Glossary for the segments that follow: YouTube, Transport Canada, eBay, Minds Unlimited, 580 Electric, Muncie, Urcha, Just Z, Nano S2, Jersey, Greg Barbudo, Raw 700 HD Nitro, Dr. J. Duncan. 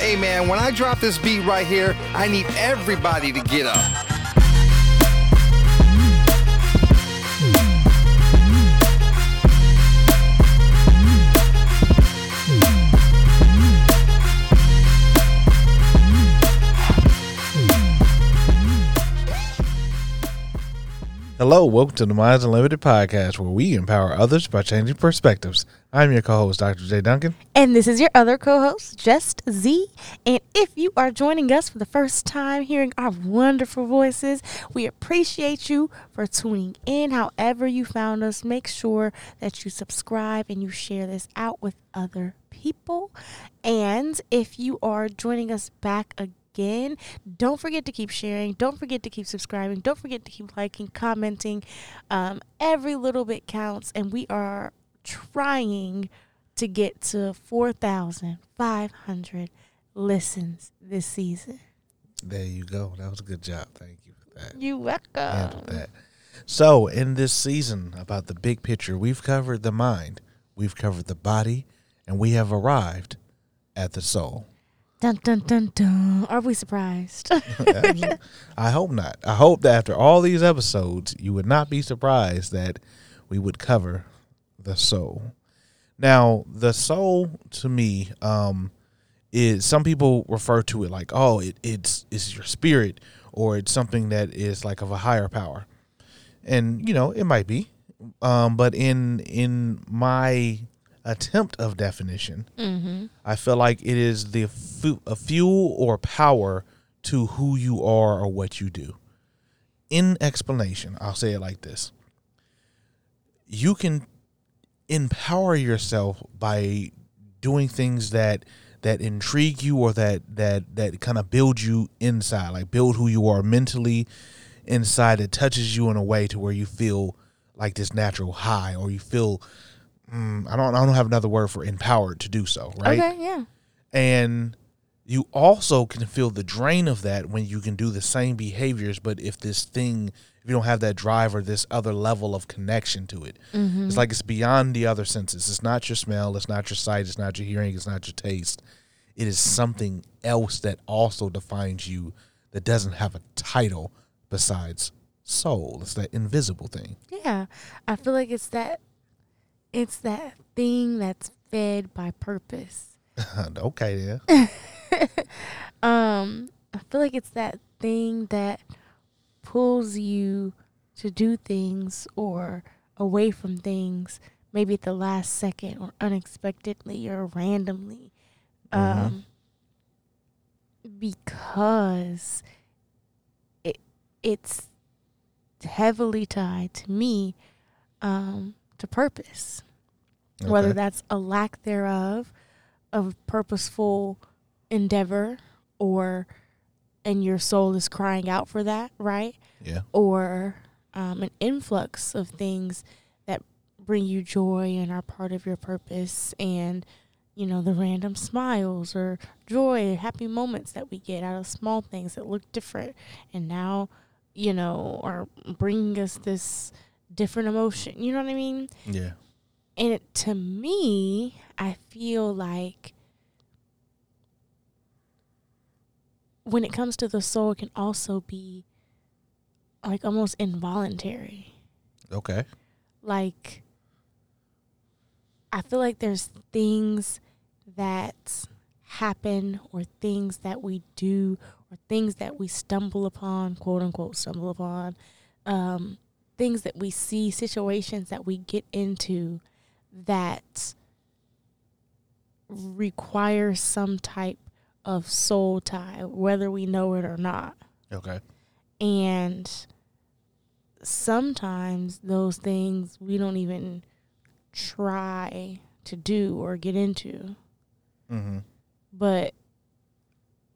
Hey man, when I drop this beat right here, I need everybody to get up. Hello, welcome to the Minds Unlimited podcast, where we empower others by changing perspectives. I'm your co-host, Dr. J. Duncan. And this is your other co-host, Just Z. And if you are joining us for the first time, hearing our wonderful voices, we appreciate you for tuning in. However you found us, make sure that you subscribe and you share this out with other people. And if you are joining us back again, don't forget to keep sharing. Don't forget to keep subscribing. Don't forget to keep liking, commenting. Every little bit counts. And we are trying to get to 4,500 listens this season. There you go. That was a good job. Thank you for that. You're welcome. That. So in this season about the big picture, we've covered the mind, we've covered the body, and we have arrived at the soul. Dun, dun, dun, dun. Are we surprised? I hope not. I hope that after all these episodes, you would not be surprised that we would cover the soul. Now, the soul to me is, some people refer to it like, oh, it's your spirit, or it's something that is like of a higher power. And, you know, it might be. But in my attempt of definition, I feel like it is the a fuel or power to who you are or what you do. In explanation, I'll say it like this. You can empower yourself by doing things that intrigue you, or that kind of build you inside, like build who you are mentally inside. It touches you in a way to where you feel like this natural high, or you feel I don't have another word for empowered to do so, right? Okay, yeah. And you also can feel the drain of that when you can do the same behaviors, but if you don't have that drive or this other level of connection to it, it's like it's beyond the other senses. It's not your smell, it's not your sight, it's not your hearing, it's not your taste. It is something else that also defines you that doesn't have a title besides soul. It's that invisible thing. Yeah, I feel like it's that thing that's fed by purpose. Okay, yeah. I feel like it's that thing that pulls you to do things or away from things, maybe at the last second or unexpectedly or randomly. Because it's heavily tied to me, to purpose, okay. Whether that's a lack thereof of purposeful endeavor, or and your soul is crying out for that, right? Yeah. Or an influx of things that bring you joy and are part of your purpose, and you know, the random smiles or joy, happy moments that we get out of small things that look different and now, you know, are bringing us this different emotion, you know what I mean? Yeah. And to me, I feel like when it comes to the soul, it can also be like almost involuntary. Okay. Like, I feel like there's things that happen, or things that we do, or things that we stumble upon, quote unquote, stumble upon, things that we see, situations that we get into that require some type of soul tie, whether we know it or not. Okay. And sometimes those things we don't even try to do or get into. But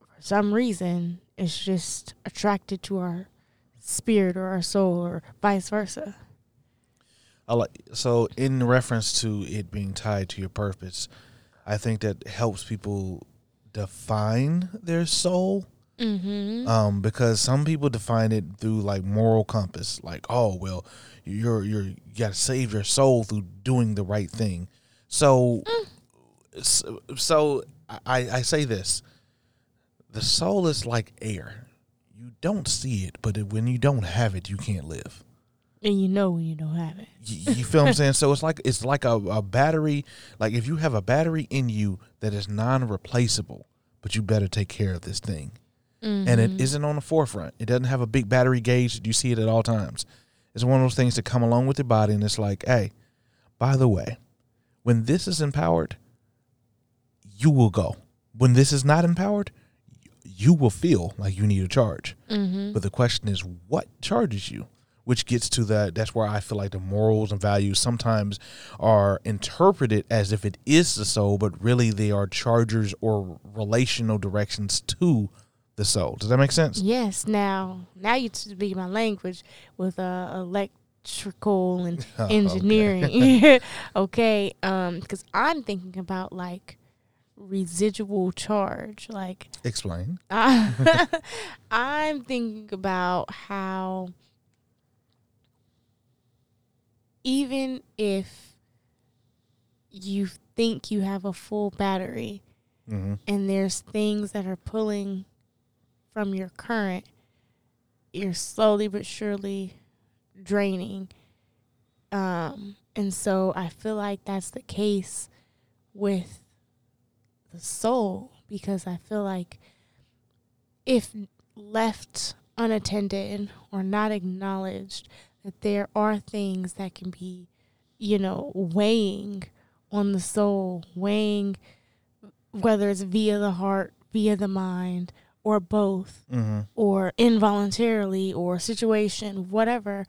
for some reason, it's just attracted to our spirit or our soul, or vice versa. So in reference to it being tied to your purpose, I think that helps people define their soul. Because some people define it through like moral compass, like, oh well, you gotta save your soul through doing the right thing. So I say this, the soul is like air. You don't see it, but when you don't have it, you can't live. And you know when you don't have it. You feel what I'm saying? So it's like a battery. Like if you have a battery in you that is non-replaceable, but you better take care of this thing. Mm-hmm. And it isn't on the forefront. It doesn't have a big battery gauge that you see it at all times. It's one of those things that come along with your body, and it's like, hey, by the way, when this is empowered, you will go. When this is not empowered, you will feel like you need a charge. Mm-hmm. But the question is, what charges you? Which gets to that's where I feel like the morals and values sometimes are interpreted as if it is the soul, but really they are chargers or relational directions to the soul. Does that make sense? Yes. Now you speak my language with electrical and engineering. Okay. Because I'm thinking about like residual charge. Like explain. I'm thinking about how, even if you think you have a full battery, mm-hmm. and there's things that are pulling from your current, you're slowly but surely draining. And so I feel like that's the case with the soul, because I feel like if left unattended or not acknowledged, that there are things that can be, weighing on the soul, weighing whether it's via the heart, via the mind, or both, mm-hmm. or involuntarily, or situation, whatever,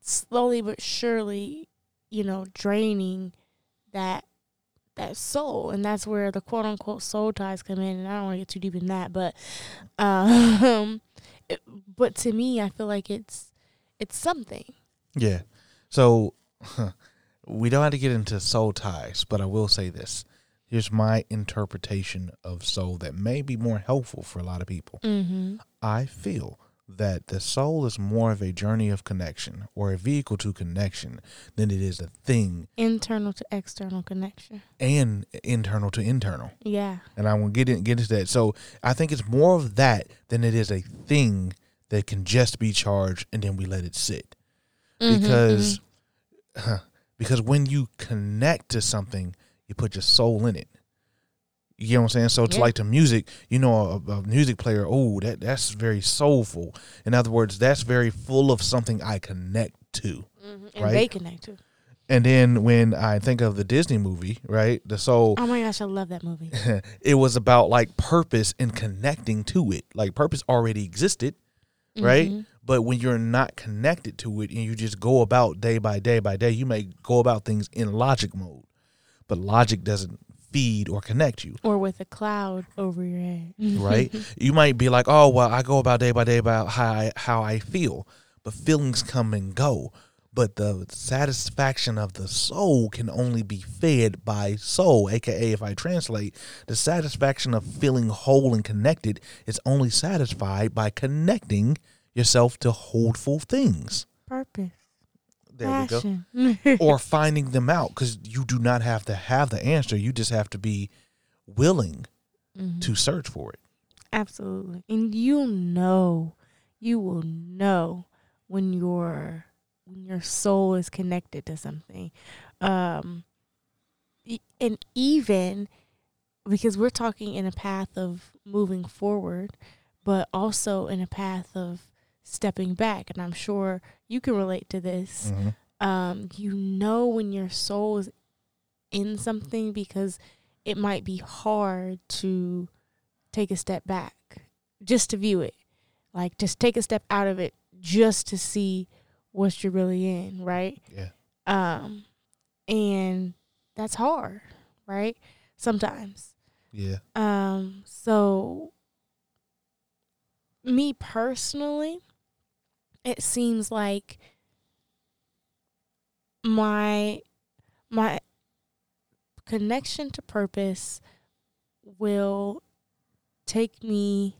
slowly but surely, draining that soul. And that's where the quote unquote soul ties come in. And I don't want to get too deep in that, but to me, I feel like it's something. Yeah. So we don't have to get into soul ties, but I will say this. Here's my interpretation of soul that may be more helpful for a lot of people. Mm-hmm. I feel that the soul is more of a journey of connection or a vehicle to connection than it is a thing. Internal to external connection. And internal to internal. Yeah. And I won't get into that. So I think it's more of that than it is a thing that can just be charged and then we let it sit. Mm-hmm, because when you connect to something, you put your soul in it. You know what I'm saying? So it's like the music, a music player, that's very soulful. In other words, that's very full of something I connect to. Mm-hmm. And right? They connect to. And then when I think of the Disney movie, right, the soul. Oh, my gosh, I love that movie. It was about like purpose and connecting to it. Like purpose already existed. Right? Mm-hmm. But when you're not connected to it and you just go about day by day by day, you may go about things in logic mode, but logic doesn't feed or connect you. Or with a cloud over your head. Right? You might be like, oh, well, I go about day by day about how I feel, but feelings come and go. But the satisfaction of the soul can only be fed by soul, a.k.a. if I translate, the satisfaction of feeling whole and connected is only satisfied by connecting yourself to wholeful things. Purpose. There Passion. We go. Or finding them out, because you do not have to have the answer. You just have to be willing to search for it. Absolutely. And you will know when you're... your soul is connected to something. And even because we're talking in a path of moving forward, but also in a path of stepping back. And I'm sure you can relate to this. Mm-hmm. When your soul is in something, because it might be hard to take a step back just to view it. Like just take a step out of it just to see what you're really in, right? Yeah. And that's hard, right? Sometimes. Yeah. So me personally, it seems like my connection to purpose will take me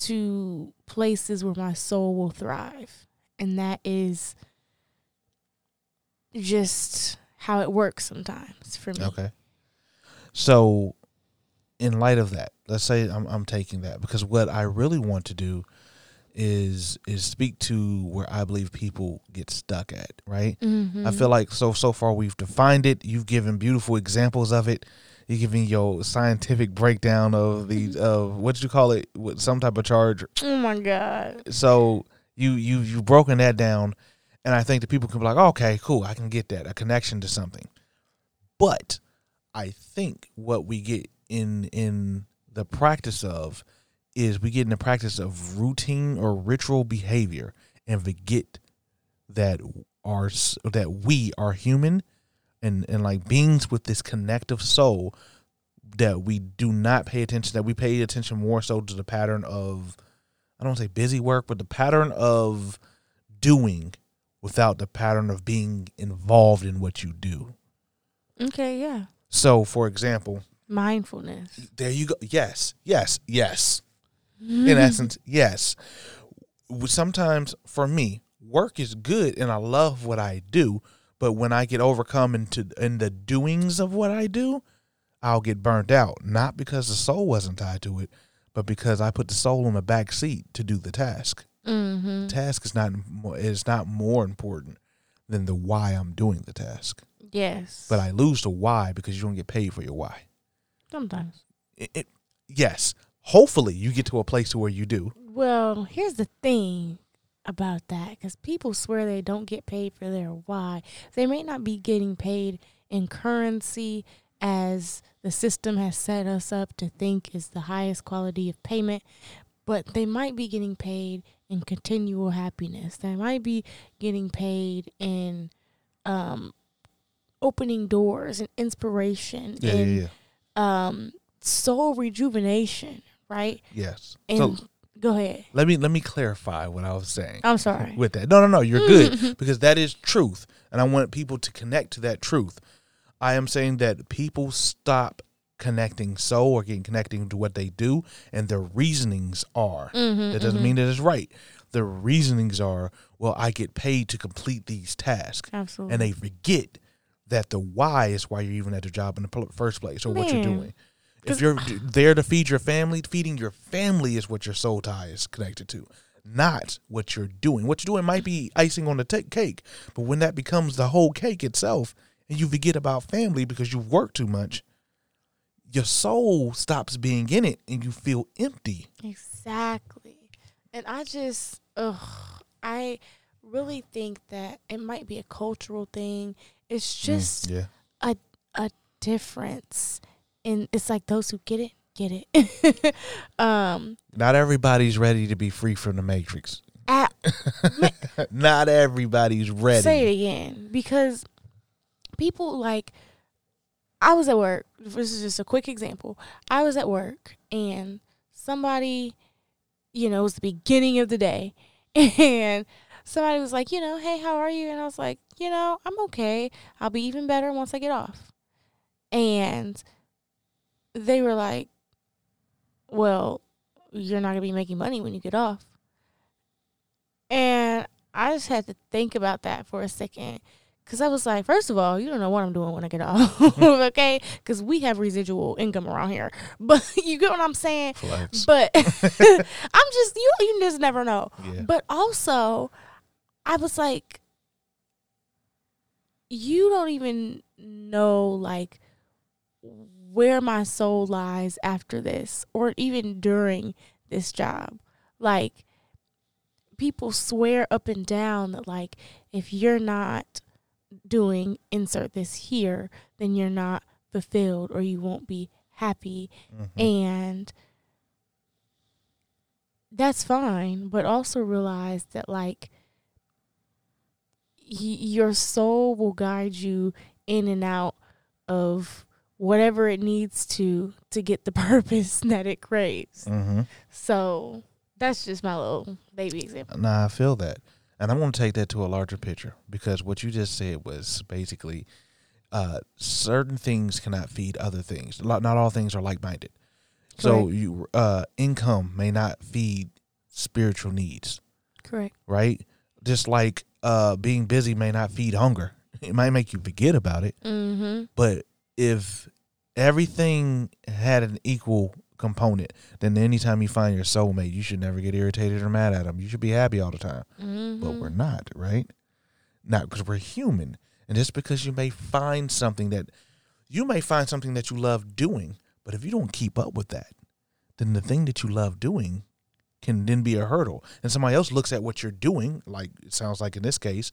to places where my soul will thrive. And that is just how it works sometimes for me. Okay. So in light of that, let's say I'm taking that, because what I really want to do is speak to where I believe people get stuck at, right? Mm-hmm. I feel like so far we've defined it. You've given beautiful examples of it. You're giving your scientific breakdown of the what you call it, with some type of charge. Oh my God! So you've broken that down, and I think the people can be like, oh, okay, cool, I can get that, a connection to something. But I think what we get in the practice of is we get in the practice of routine or ritual behavior, and forget that we are human. And like beings with this connective soul, that we do not pay attention, that we pay attention more so to the pattern of, I don't want to say busy work, but the pattern of doing without the pattern of being involved in what you do. Okay, yeah. So, for example, mindfulness. There you go. Yes. Mm. In essence, yes. Sometimes, for me, work is good and I love what I do. But when I get overcome in the doings of what I do, I'll get burnt out. Not because the soul wasn't tied to it, but because I put the soul on the back seat to do the task. Mm-hmm. The task is not more important than the why I'm doing the task. Yes. But I lose the why because you don't get paid for your why. Sometimes. Yes. Hopefully you get to a place where you do. Well, here's the thing about that, because people swear they don't get paid for their why. They may not be getting paid in currency, as the system has set us up to think is the highest quality of payment, but they might be getting paid in continual happiness. They might be getting paid in opening doors and inspiration, and soul rejuvenation, right? Yes. And so, go ahead. Let me clarify what I was saying. I'm sorry. With that. No, you're good, because that is truth, and I want people to connect to that truth. I am saying that people stop connecting soul or getting connecting to what they do, and their reasonings are. Mm-hmm, that doesn't mean that it's right. Their reasonings are, well, I get paid to complete these tasks. Absolutely. And they forget that the why is why you're even at the job in the first place, or what you're doing. If you're there to feed your family, feeding your family is what your soul tie is connected to, not what you're doing. What you're doing might be icing on the cake, but when that becomes the whole cake itself and you forget about family because you work too much, your soul stops being in it and you feel empty. Exactly. And I just, I really think that it might be a cultural thing. It's just a difference. And it's like those who get it. Not everybody's ready to be free from the Matrix. Not everybody's ready. Say it again. Because people, like, I was at work. This is just a quick example. I was at work, and somebody, it was the beginning of the day. And somebody was like, hey, how are you? And I was like, I'm okay. I'll be even better once I get off. And they were like, well, you're not going to be making money when you get off. And I just had to think about that for a second, because I was like, first of all, you don't know what I'm doing when I get off, okay? Because we have residual income around here. But you get what I'm saying? Flex. But I'm just, you just never know. Yeah. But also, I was like, you don't even know, like, where my soul lies after this, or even during this job. Like, people swear up and down that, like, if you're not doing insert this here, then you're not fulfilled or you won't be happy. Mm-hmm. And that's fine, but also realize that, like, your soul will guide you in and out of whatever it needs to get the purpose that it craves. Mm-hmm. So that's just my little baby example. Nah, I feel that. And I'm going to take that to a larger picture, because what you just said was basically certain things cannot feed other things. Not all things are like-minded. Correct. So income may not feed spiritual needs. Correct. Right? Just like being busy may not feed hunger. It might make you forget about it. Mm-hmm. But if everything had an equal component. Then anytime you find your soulmate, you should never get irritated or mad at them. You should be happy all the time. Mm-hmm. But we're not, right? Not because we're human. And just because you may find something that you love doing, but if you don't keep up with that, then the thing that you love doing can then be a hurdle. And somebody else looks at what you're doing, like it sounds like in this case,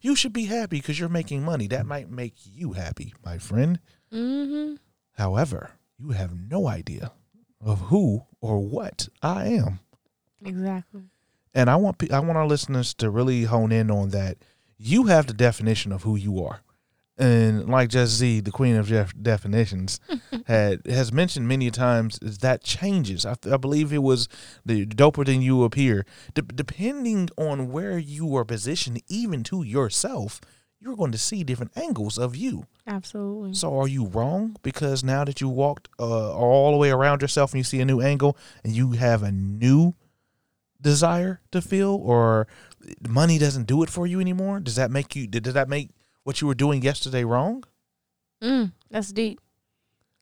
you should be happy because you're making money. That might make you happy, my friend. Mm-hmm. However, you have no idea of who or what I am. Exactly. And I want our listeners to really hone in on that. You have the definition of who you are. And like Just Z, the queen of definitions, has mentioned many times is that changes. I believe it was the doper than you appear. Depending on where you are positioned, even to yourself, you're going to see different angles of you. Absolutely. So are you wrong? Because now that you walked all the way around yourself and you see a new angle and you have a new desire to feel, or money doesn't do it for you anymore, does that make what you were doing yesterday wrong? That's deep.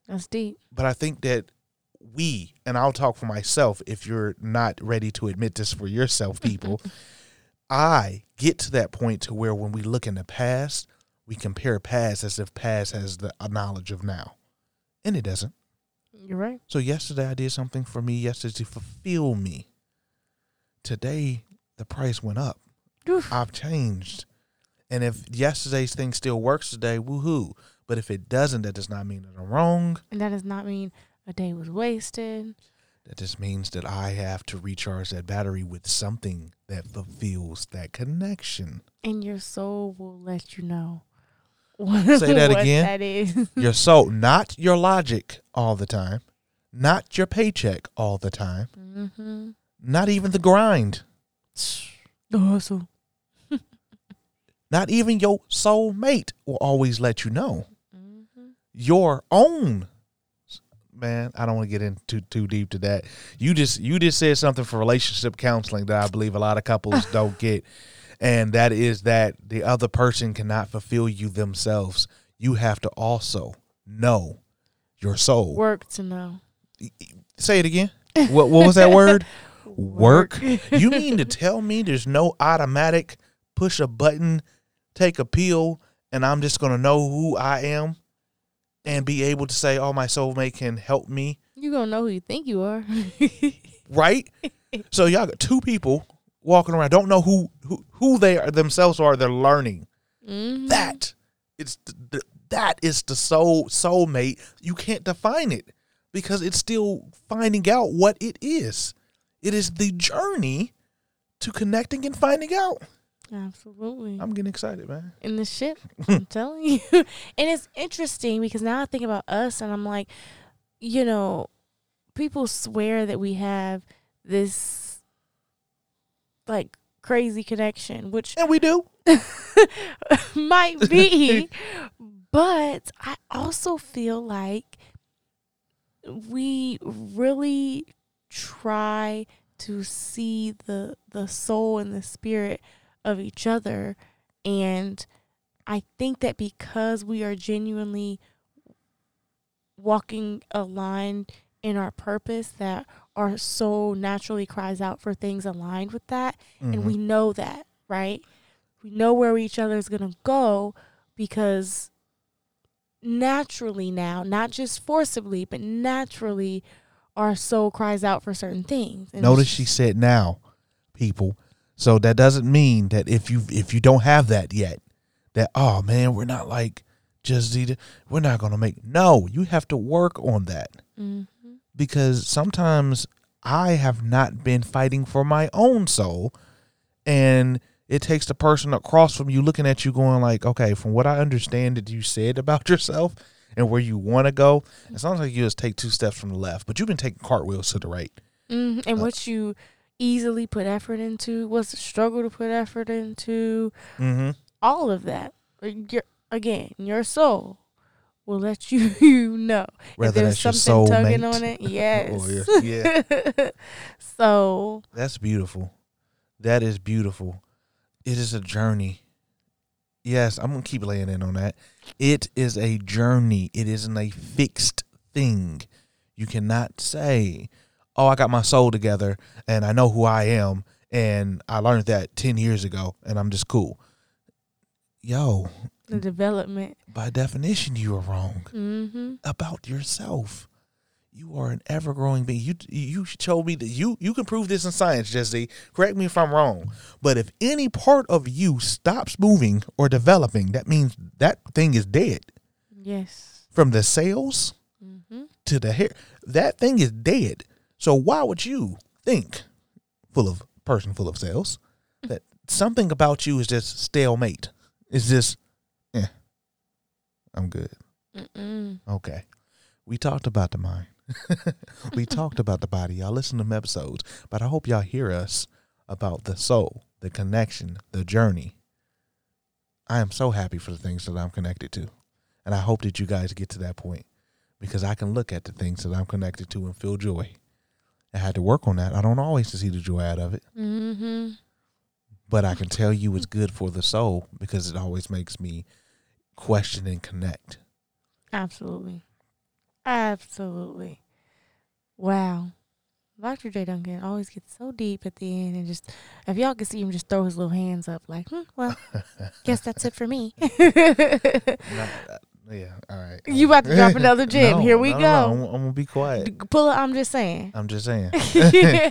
That's deep. But I think that and I'll talk for myself, if you're not ready to admit this for yourself, people, I get to that point to where when we look in the past, we compare past as if past has the knowledge of now. And it doesn't. You're right. So yesterday I did something for me yesterday to fulfill me. Today, the price went up. Oof. I've changed. And if yesterday's thing still works today, woohoo. But if it doesn't, that does not mean that I'm wrong. And that does not mean a day was wasted. That just means that I have to recharge that battery with something that fulfills that connection. And your soul will let you know. Say that again. That is. Your soul, not your logic all the time. Not your paycheck all the time. Mm-hmm. Not even the grind. The hustle. Not even your soulmate will always let you know. Mm-hmm. Your own, man, I don't want to get into too deep to that. You just said something for relationship counseling that I believe a lot of couples don't get. And that is that the other person cannot fulfill you themselves. You have to also know your soul. Work to know. Say it again. What was that word? Work. You mean to tell me there's no automatic push a button, take a pill, and I'm just going to know who I am and be able to say, oh, my soulmate can help me? You're going to know who you think you are. Right? So y'all got two people walking around, don't know who they are themselves are. They're learning. Mm-hmm. That is the soulmate. You can't define it because it's still finding out what it is. It is the journey to connecting and finding out. Absolutely. I'm getting excited, man. In this shit, I'm telling you. And it's interesting because now I think about us and I'm like, you know, people swear that we have this, like, crazy connection, which... And we do. Might be. But I also feel like we really try to see the soul and the spirit of each other, and I think that because we are genuinely walking aligned in our purpose, that our soul naturally cries out for things aligned with that. Mm-hmm. And we know that, right? We know where each other is going to go because naturally now, not just forcibly, but naturally our soul cries out for certain things. And notice she said now, people. So that doesn't mean that if you don't have that yet, that, oh, man, we're not like Just Z. We're not going to make. No, you have to work on that. Mm-hmm. Because sometimes I have not been fighting for my own soul. And it takes the person across from you looking at you going like, okay, from what I understand that you said about yourself and where you want to go, it sounds like you just take two steps from the left. But you've been taking cartwheels to the right. Mm-hmm. And what you easily put effort into, what's the struggle to put effort into, mm-hmm. all of that. Again, your soul will let you know. Whether there's something tugging on it, yes. Oh, yeah. So. That's beautiful. That is beautiful. It is a journey. Yes, I'm going to keep laying in on that. It is a journey. It isn't a fixed thing. You cannot say, oh, I got my soul together and I know who I am and I learned that 10 years ago and I'm just cool. Yo. The development. By definition, you are wrong about yourself. You are an ever-growing being. You told me that you can prove this in science, Just Z. Correct me if I'm wrong. But if any part of you stops moving or developing, that means that thing is dead. Yes. From the cells to the hair. That thing is dead. So why would you think, full of cells, that something about you is just stalemate? It's just, I'm good. Okay. We talked about the mind. We talked about the body. Y'all listen to them episodes. But I hope y'all hear us about the soul, the connection, the journey. I am so happy for the things that I'm connected to. And I hope that you guys get to that point. Because I can look at the things that I'm connected to and feel joy. I had to work on that. I don't always see the joy out of it. But I can tell you it's good for the soul because it always makes me question and connect. Absolutely. Wow. Dr. J. Duncan always gets so deep at the end, and just, if y'all can see him just throw his little hands up like, well, guess that's it for me. Yeah, all right. You about to drop another gem. Here we go. No, I'm going to be quiet. Pull up, I'm just saying. I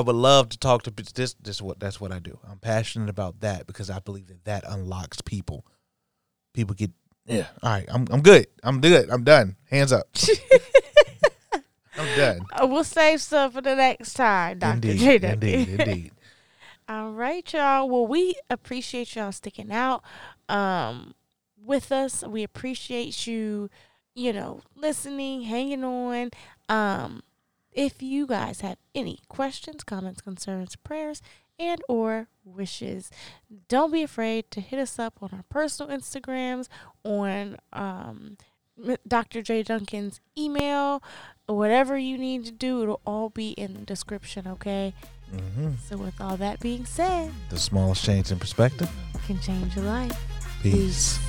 would love to talk to this. That's what I do. I'm passionate about that because I believe that unlocks people. People get, all right, I'm good. I'm done. Hands up. I'm done. We'll save stuff for the next time, Dr. J. Duncan. Indeed. All right, y'all. Well, we appreciate y'all sticking out with us. We appreciate you, listening, hanging on. If you guys have any questions, comments, concerns, prayers, and or wishes, don't be afraid to hit us up on our personal Instagrams, on Dr. J. Duncan's email, or whatever you need to do. It'll all be in the description, okay? So with all that being said, the smallest change in perspective can change your life. Peace.